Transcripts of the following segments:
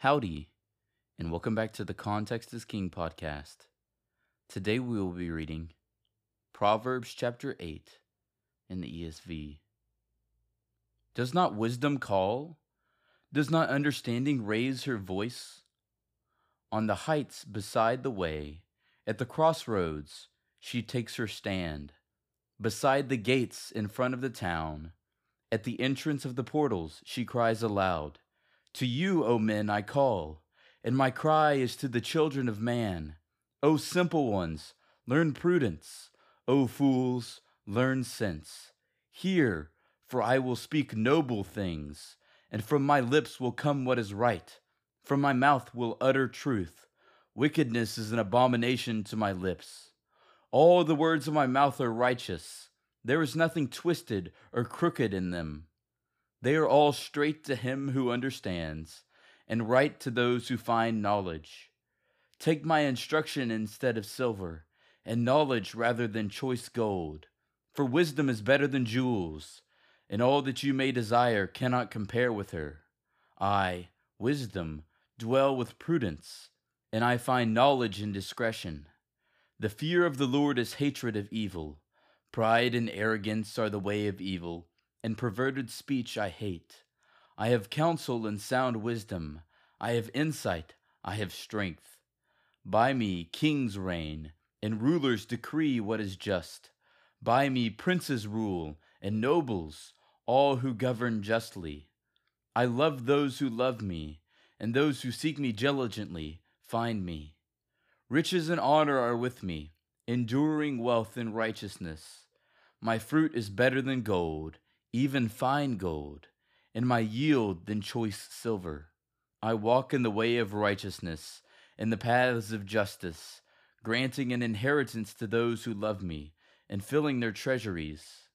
Howdy, and welcome back to the Context is King podcast. Today we will be reading Proverbs chapter 8 in the ESV. Does not wisdom call? Does not understanding raise her voice? On the heights beside the way, at the crossroads, she takes her stand, beside the gates in front of the town. At the entrance of the portals she cries aloud, "To you, O men, I call, and my cry is to the children of man. O simple ones, learn prudence. O fools, learn sense. Hear, for I will speak noble things, and from my lips will come what is right. From my mouth will utter truth. Wickedness is an abomination to my lips. All the words of my mouth are righteous. There is nothing twisted or crooked in them. They are all straight to him who understands, and right to those who find knowledge. Take my instruction instead of silver, and knowledge rather than choice gold. For wisdom is better than jewels, and all that you may desire cannot compare with her. I, wisdom, dwell with prudence, and I find knowledge and discretion. The fear of the Lord is hatred of evil. Pride and arrogance are the way of evil, and perverted speech I hate. I have counsel and sound wisdom. I have insight. I have strength. By me kings reign, and rulers decree what is just. By me princes rule, and nobles, all who govern justly. I love those who love me, and those who seek me diligently find me. Riches and honor are with me, enduring wealth and righteousness. My fruit is better than gold, even fine gold, and my yield than choice silver. I walk in the way of righteousness, in the paths of justice, granting an inheritance to those who love me, and filling their treasuries.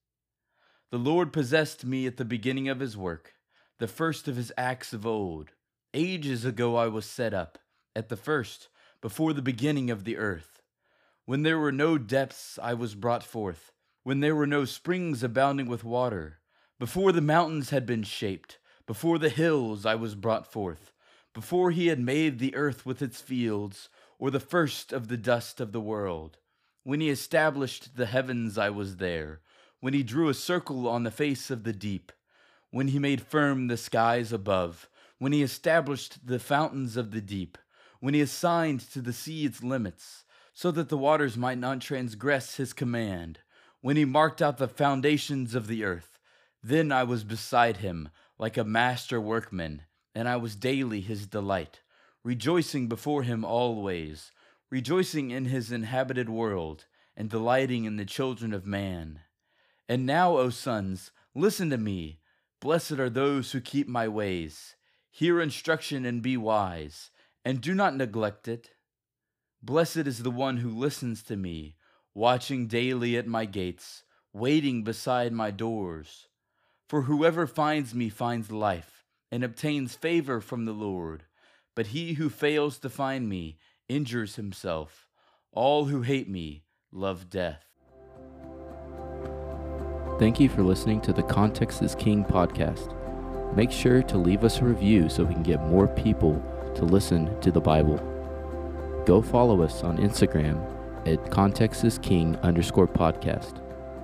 The Lord possessed me at the beginning of his work, the first of his acts of old. Ages ago I was set up, at the first, before the beginning of the earth. When there were no depths I was brought forth, when there were no springs abounding with water. Before the mountains had been shaped, before the hills I was brought forth, before he had made the earth with its fields, or the first of the dust of the world. When he established the heavens I was there, when he drew a circle on the face of the deep, when he made firm the skies above, when he established the fountains of the deep, when he assigned to the sea its limits, so that the waters might not transgress his command, when he marked out the foundations of the earth. Then I was beside him like a master workman, and I was daily his delight, rejoicing before him always, rejoicing in his inhabited world, and delighting in the children of man. And now, O sons, listen to me. Blessed are those who keep my ways. Hear instruction and be wise, and do not neglect it. Blessed is the one who listens to me, watching daily at my gates, waiting beside my doors. For whoever finds me finds life, and obtains favor from the Lord. But he who fails to find me injures himself. All who hate me love death. Thank you for listening to the Context is King podcast. Make sure to leave us a review so we can get more people to listen to the Bible. Go follow us on Instagram at contextisking_podcast.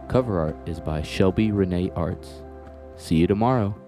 Cover art is by Shelby Renee Arts. See you tomorrow.